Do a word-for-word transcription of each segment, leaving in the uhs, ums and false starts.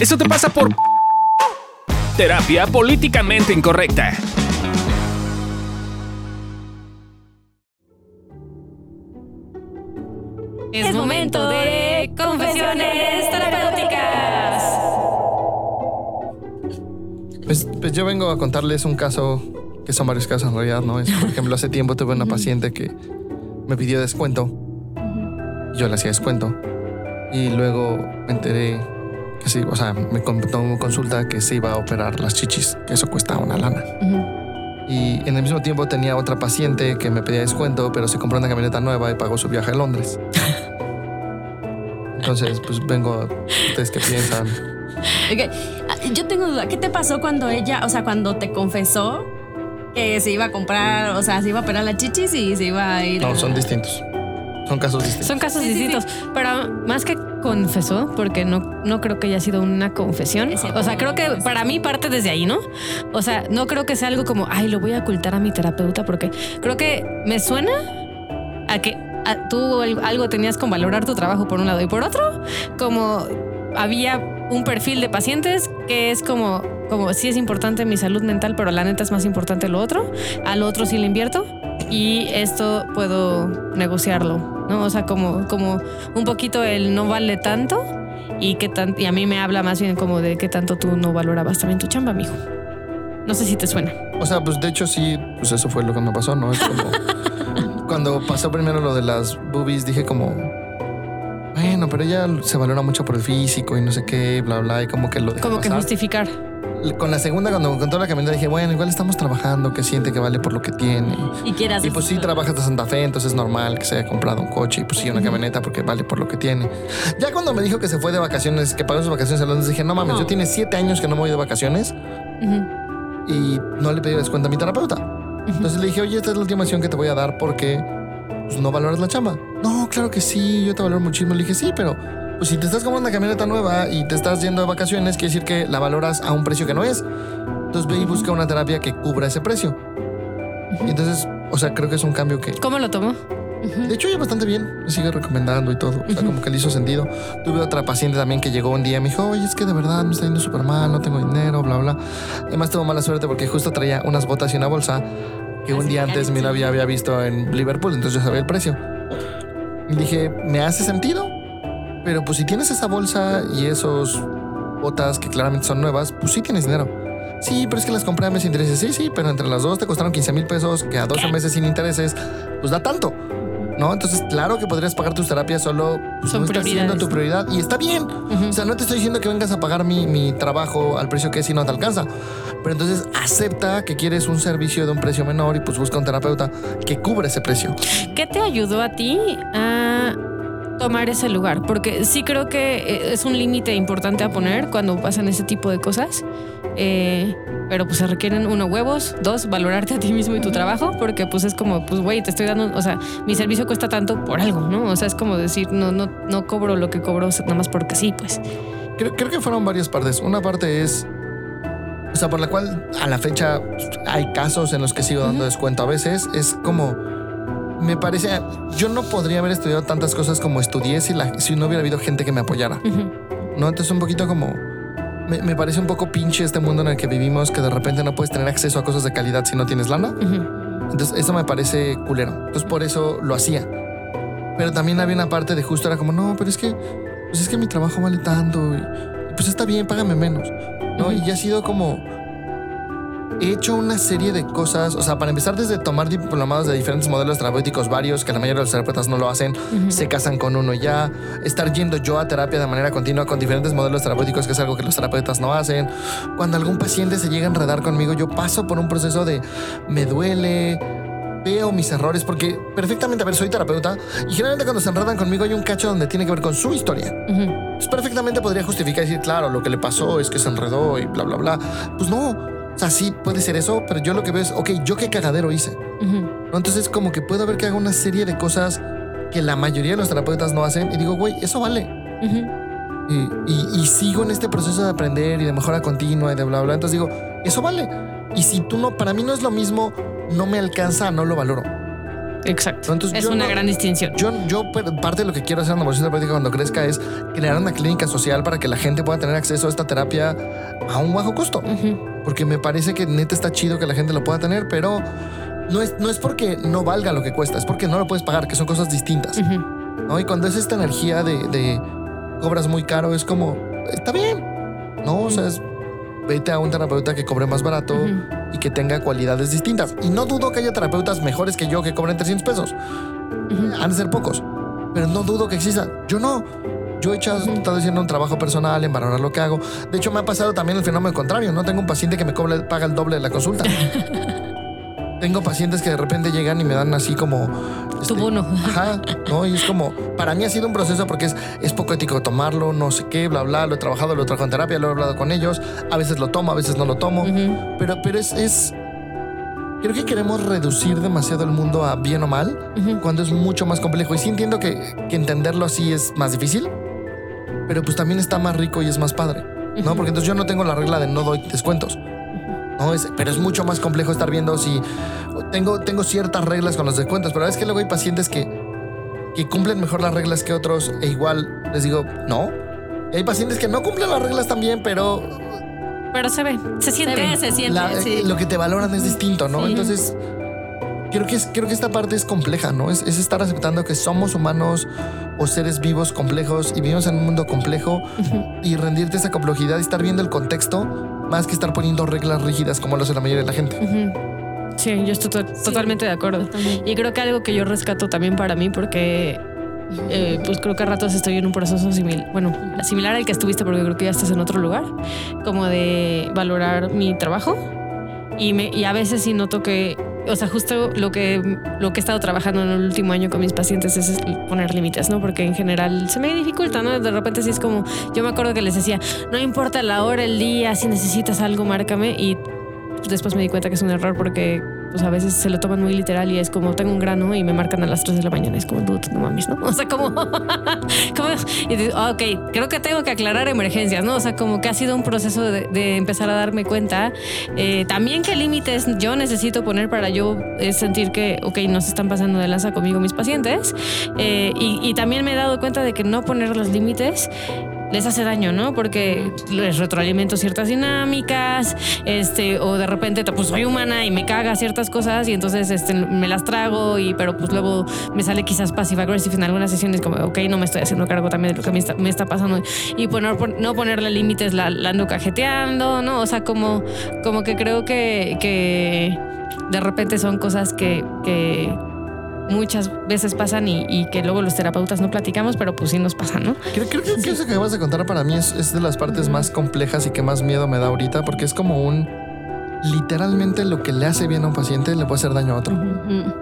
Eso te pasa por Terapia Políticamente Incorrecta. Es momento de Confesiones Terapéuticas. Pues, pues yo vengo a contarles un caso, que son varios casos en realidad, ¿no? Es, por ejemplo, hace tiempo tuve una paciente que me pidió descuento. Yo le hacía descuento. Y luego me enteré que sí, o sea, me contó en consulta que se iba a operar las chichis, que eso cuestaba una lana. Uh-huh. Y en el mismo tiempo tenía otra paciente que me pedía descuento, pero se compró una camioneta nueva y pagó su viaje a Londres. Entonces, pues vengo, ¿ustedes qué piensan? Okay. Yo tengo duda, ¿qué te pasó cuando ella, o sea, cuando te confesó que se iba a comprar, o sea, se iba a operar las chichis y se iba a ir? No, a... son distintos. Son casos distintos. Son casos sí, distintos. Sí, sí. Pero más que confesó, porque no, no creo que haya sido una confesión. Ajá. O sea, creo que para mí parte desde ahí, ¿no? O sea, no creo que sea algo como, ay, lo voy a ocultar a mi terapeuta, porque creo que me suena a que a, tú algo tenías con valorar tu trabajo por un lado y por otro, como había un perfil de pacientes que es como, como sí es importante mi salud mental, pero la neta es más importante lo otro. Al otro sí le invierto y esto puedo negociarlo. ¿No? O sea, como, como un poquito el no vale tanto y, que tan, y a mí me habla más bien como de qué tanto tú no valorabas también tu chamba, mijo. No sé si te suena. O sea, pues de hecho sí, pues eso fue lo que me pasó, ¿no? Es como, cuando pasó primero lo de las boobies dije como, bueno, pero ella se valora mucho por el físico y no sé qué, bla, bla, y como que lo dejé como pasar. Que justificar. Con la segunda, cuando me contó la camioneta, dije, bueno, igual estamos trabajando, que siente que vale por lo que tiene. Y quieras. Y pues sí, trabaja hasta Santa Fe, entonces es normal que se haya comprado un coche y pues sí, una camioneta porque vale por lo que tiene. Ya cuando me dijo que se fue de vacaciones, que pagó sus vacaciones a Londres, dije, no mames, no. Yo tiene siete años que no me voy de vacaciones uh-huh. y no le pedí descuento a mi terapeuta. Uh-huh. Entonces le dije, oye, esta es la última acción que te voy a dar porque pues, no valoras la chamba. No, claro que sí, yo te valoro muchísimo. Le dije, sí, pero... pues si te estás comprando una camioneta nueva y te estás yendo de vacaciones, quiere decir que la valoras a un precio que no es. Entonces ve y busca una terapia que cubra ese precio. Uh-huh. Y entonces, o sea, creo que es un cambio que... ¿Cómo lo tomó? Uh-huh. De hecho, ya bastante bien. Me sigue recomendando y todo. O sea, uh-huh. como que le hizo sentido. Tuve otra paciente también que llegó un día y me dijo, oye, es que de verdad me está yendo súper mal, no tengo dinero, bla, bla. Además, tuvo mala suerte porque justo traía unas botas y una bolsa que un Así día antes mi novia había visto en Liverpool, entonces ya sabía el precio. Y dije, ¿me hace sentido? Pero pues si tienes esa bolsa y esos botas que claramente son nuevas, pues sí tienes dinero. Sí, pero es que las compré a meses sin intereses. Sí, sí, pero entre las dos te costaron quince mil pesos, que a doce meses sin intereses, pues da tanto, ¿no? Entonces, claro que podrías pagar tus terapias, solo pues, son no estás siendo tu prioridad. Y está bien. Uh-huh. O sea, no te estoy diciendo que vengas a pagar mi, mi trabajo al precio que es si no te alcanza. Pero entonces acepta que quieres un servicio de un precio menor y pues busca un terapeuta que cubra ese precio. ¿Qué te ayudó a ti a... tomar ese lugar? Porque sí creo que es un límite importante a poner cuando pasan ese tipo de cosas, eh, pero pues se requieren, uno, huevos, dos, valorarte a ti mismo y tu trabajo, porque pues es como, pues güey, te estoy dando, o sea, mi servicio cuesta tanto por algo, ¿no? O sea, es como decir, no no no cobro lo que cobro nada más porque sí, pues. Creo, creo que fueron varias partes. Una parte es, o sea, por la cual a la fecha hay casos en los que sigo dando uh-huh. descuento a veces, es como... me parece, yo no podría haber estudiado tantas cosas como estudié si, la, si no hubiera habido gente que me apoyara. Uh-huh. ¿No? Entonces un poquito como, me, me parece un poco pinche este mundo en el que vivimos, que de repente no puedes tener acceso a cosas de calidad si no tienes lana. Uh-huh. Entonces eso me parece culero. Entonces por eso lo hacía. Pero también había una parte de justo, era como, no, pero es que, pues es que mi trabajo vale tanto, y, pues está bien, págame menos, ¿no? Uh-huh. Y ya ha sido como... he hecho una serie de cosas, o sea, para empezar desde tomar diplomados de diferentes modelos terapéuticos varios, que la mayoría de los terapeutas no lo hacen, uh-huh. se casan con uno ya, estar yendo yo a terapia de manera continua con diferentes modelos terapéuticos, que es algo que los terapeutas no hacen. Cuando algún paciente se llega a enredar conmigo, yo paso por un proceso de me duele, veo mis errores, porque perfectamente, a ver, soy terapeuta y generalmente cuando se enredan conmigo hay un cacho donde tiene que ver con su historia. Uh-huh. Entonces perfectamente podría justificar y decir, claro, lo que le pasó es que se enredó y bla, bla, bla. Pues no. O sea, sí puede ser eso, pero yo lo que veo es, ok, ¿yo qué cagadero hice? Uh-huh. Entonces como que puedo ver que hago una serie de cosas que la mayoría de los terapeutas no hacen y digo, güey, eso vale. Uh-huh. y, y, y sigo en este proceso de aprender y de mejora continua y de bla, bla. Entonces digo, eso vale. Y si tú no, para mí no es lo mismo, no me alcanza, no lo valoro. Exacto. Entonces, es una no, gran distinción. Yo, yo parte de lo que quiero hacer en la evolución terapéutica cuando crezca es crear una clínica social para que la gente pueda tener acceso a esta terapia a un bajo costo. Uh-huh. Porque me parece que neta está chido que la gente lo pueda tener, pero no es, no es porque no valga lo que cuesta, es porque no lo puedes pagar, que son cosas distintas. Uh-huh. ¿No? Y cuando es esta energía de, de cobras muy caro, es como, está bien, ¿no? O sea, es, vete a un terapeuta que cobre más barato, uh-huh, y que tenga cualidades distintas. Y no dudo que haya terapeutas mejores que yo que cobren trescientos pesos. Uh-huh. Han de ser pocos, pero no dudo que existan. Yo no. Yo he hecho, uh-huh, estado haciendo un trabajo personal en valorar lo que hago. De hecho, me ha pasado también el fenómeno contrario. No tengo un paciente que me cobre, paga el doble de la consulta. Tengo pacientes que de repente llegan y me dan así como... Este, tu bono. Ajá, ¿no? Y es como... Para mí ha sido un proceso porque es, es poco ético tomarlo, no sé qué, bla, bla. Lo he trabajado, lo he trabajado en terapia, lo he hablado con ellos. A veces lo tomo, a veces no lo tomo. Uh-huh. Pero, pero es, es... Creo que queremos reducir demasiado el mundo a bien o mal, uh-huh, cuando es mucho más complejo. Y sí entiendo que, que entenderlo así es más difícil, pero pues también está más rico y es más padre, ¿no? Uh-huh. Porque entonces yo no tengo la regla de no doy descuentos. No, es, pero es mucho más complejo estar viendo si... Tengo, tengo ciertas reglas con los descuentos, pero a veces que luego hay pacientes que, que cumplen mejor las reglas que otros e igual les digo, no. Y hay pacientes que no cumplen las reglas también, pero... Pero se ve, se siente. Se ve, se siente, la, sí. Lo que te valoran es distinto, ¿no? Sí. Entonces, creo que, es, creo que esta parte es compleja, ¿no? Es, es estar aceptando que somos humanos o seres vivos complejos y vivimos en un mundo complejo, uh-huh, y rendirte esa complejidad y estar viendo el contexto... Más que estar poniendo reglas rígidas como lo hace la mayoría de la gente. Uh-huh. Sí, yo estoy to- sí. totalmente de acuerdo. También. Y creo que algo que yo rescato también para mí, porque eh, pues creo que a ratos estoy en un proceso similar, bueno, similar al que estuviste, porque creo que ya estás en otro lugar, como de valorar mi trabajo. Y, me, y a veces sí noto que, o sea, justo lo que, lo que he estado trabajando en el último año con mis pacientes es poner límites, ¿no? Porque en general se me dificulta, ¿no? De repente sí es como, yo me acuerdo que les decía, no importa la hora, el día, si necesitas algo, márcame. Y después me di cuenta que es un error porque... pues a veces se lo toman muy literal y es como tengo un grano y me marcan a las tres de la mañana. Es como, dude, no mames, ¿no? O sea, como, como y dices, ok, creo que tengo que aclarar emergencias, ¿no? O sea, como que ha sido un proceso de, de empezar a darme cuenta eh, también qué límites yo necesito poner para yo sentir que, ok, no se están pasando de lanza conmigo mis pacientes. Eh, y, y también me he dado cuenta de que no poner los límites les hace daño, ¿no? Porque les retroalimento ciertas dinámicas, este, o de repente, pues soy humana y me caga ciertas cosas y entonces este, me las trago, y, pero pues luego me sale quizás passive aggressive en algunas sesiones como, ok, no me estoy haciendo cargo también de lo que me está, me está pasando, y poner, no ponerle límites, la, la ando cajeteando, ¿no? O sea, como, como que creo que, que de repente son cosas que... que muchas veces pasan y, y que luego los terapeutas no platicamos, pero pues sí nos pasa, ¿no? Creo, creo, creo sí. que eso que acabas de contar para mí es, es de las partes uh-huh. más complejas y que más miedo me da ahorita, porque es como un... Literalmente lo que le hace bien a un paciente le puede hacer daño a otro. Uh-huh.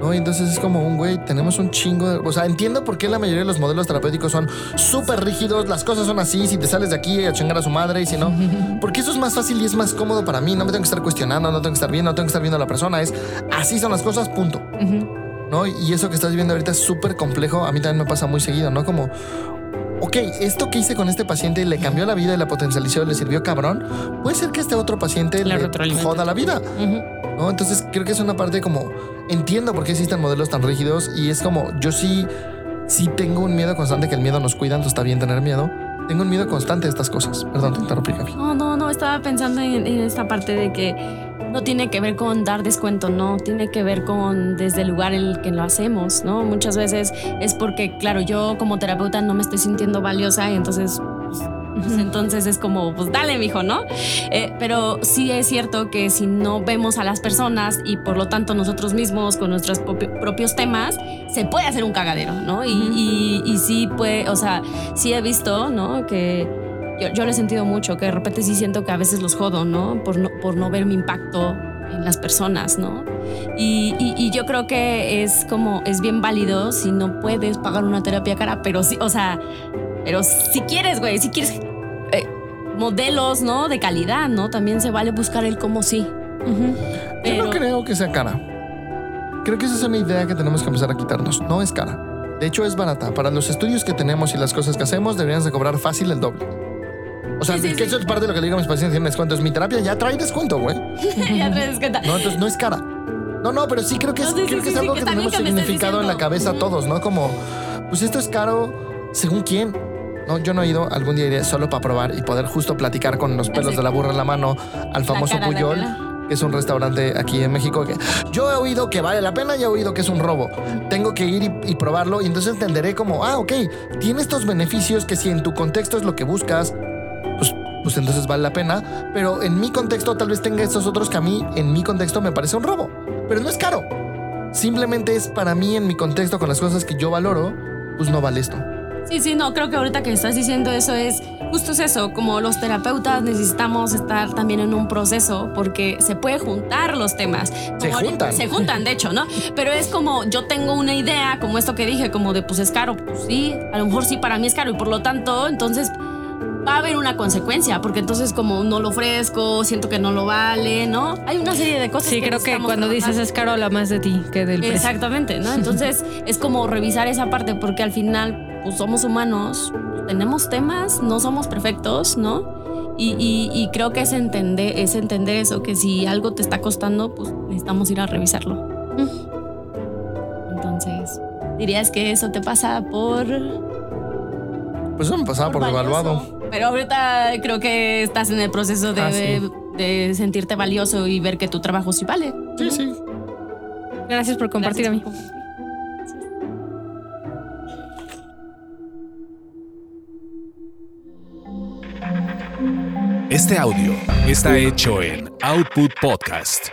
¿No? Y entonces es como un, güey, tenemos un chingo... De, o sea, entiendo por qué la mayoría de los modelos terapéuticos son súper rígidos, las cosas son así, si te sales de aquí a chingar a su madre y si no... Uh-huh. Porque eso es más fácil y es más cómodo para mí, no me tengo que estar cuestionando, no tengo que estar viendo, no tengo que estar viendo a la persona, es así son las cosas, punto. Uh-huh. ¿No? Y eso que estás viviendo ahorita es súper complejo. A mí también me pasa muy seguido, ¿no? Como, ok, esto que hice con este paciente le cambió la vida y la potencializó, le sirvió cabrón. Puede ser que este otro paciente la le joda la vida. Uh-huh. ¿No? Entonces creo que es una parte como, entiendo por qué existen modelos tan rígidos y es como, yo sí, sí tengo un miedo constante, que el miedo nos cuida, entonces está bien tener miedo. Tengo un miedo constante de estas cosas. Perdón, te interrumpí, Gaby. No, no, no, estaba pensando en, en esta parte de que... No tiene que ver con dar descuento, no. Tiene que ver con desde el lugar en el que lo hacemos, ¿no? Muchas veces es porque, claro, yo como terapeuta no me estoy sintiendo valiosa y entonces... Pues entonces es como, pues dale, mijo, ¿no? Eh, pero sí es cierto que si no vemos a las personas y por lo tanto nosotros mismos con nuestros propi- propios temas, se puede hacer un cagadero, ¿no? Y, uh-huh. y, y sí puede, o sea, sí he visto, ¿no? Que... Yo, yo lo he sentido mucho, que de repente sí siento que a veces los jodo, ¿no? Por no, por no ver mi impacto en las personas, ¿no? Y, y, y yo creo que es como, es bien válido si no puedes pagar una terapia cara, pero sí, o sea, pero si quieres, güey, si quieres eh, modelos, ¿no? De calidad, ¿no? También se vale buscar el cómo sí. Uh-huh. Pero... Yo no creo que sea cara. Creo que esa es una idea que tenemos que empezar a quitarnos. No es cara. De hecho, es barata. Para los estudios que tenemos y las cosas que hacemos, deberían de cobrar fácil el doble. O sea, sí, sí, que sí. Eso es parte de lo que le digo a mis pacientes, tienen descuentos. Mi terapia ya trae descuento, güey. Ya trae descuento. No, entonces no es cara. No, no, pero sí creo que es, no, sí, creo sí, que es sí, algo sí, que, que tenemos que significado en la cabeza todos, ¿no? Como, pues esto es caro, ¿según quién? No, yo no he ido, algún día iré solo para probar y poder justo platicar con los pelos de la burra en la mano al famoso Pujol, que es un restaurante aquí en México. Que yo he oído que vale la pena y he oído que es un robo. Tengo que ir y, y probarlo y entonces entenderé como, ah, ok, tiene estos beneficios que si en tu contexto es lo que buscas, pues, pues entonces vale la pena. Pero en mi contexto tal vez tenga estos otros que a mí, en mi contexto, me parece un robo. Pero no es caro. Simplemente es para mí, en mi contexto, con las cosas que yo valoro, pues no vale esto. Sí, sí, no, creo que ahorita que estás diciendo eso es justo es eso, como los terapeutas necesitamos estar también en un proceso porque se puede juntar los temas. Como se ahorita, juntan. Se juntan, de hecho, ¿no? Pero es como, yo tengo una idea, como esto que dije, como de pues es caro, pues sí, a lo mejor sí para mí es caro y por lo tanto, entonces va a haber una consecuencia, porque entonces como no lo ofrezco, siento que no lo vale, ¿no? Hay una serie de cosas. Sí, que creo que cuando tratando. Dices es caro, habla más de ti que del precio. Exactamente, ¿no? Entonces es como revisar esa parte, porque al final pues somos humanos, tenemos temas, no somos perfectos, ¿no? Y, y, y creo que es entender, es entender eso, que si algo te está costando, pues necesitamos ir a revisarlo. Entonces, ¿dirías que eso te pasa por...? Pues no me pasaba por, por devaluado. Pero ahorita creo que estás en el proceso de, ah, sí. de, de sentirte valioso y ver que tu trabajo sí vale. Sí, sí. Gracias por compartir a mí. Este audio está hecho en Output Podcast.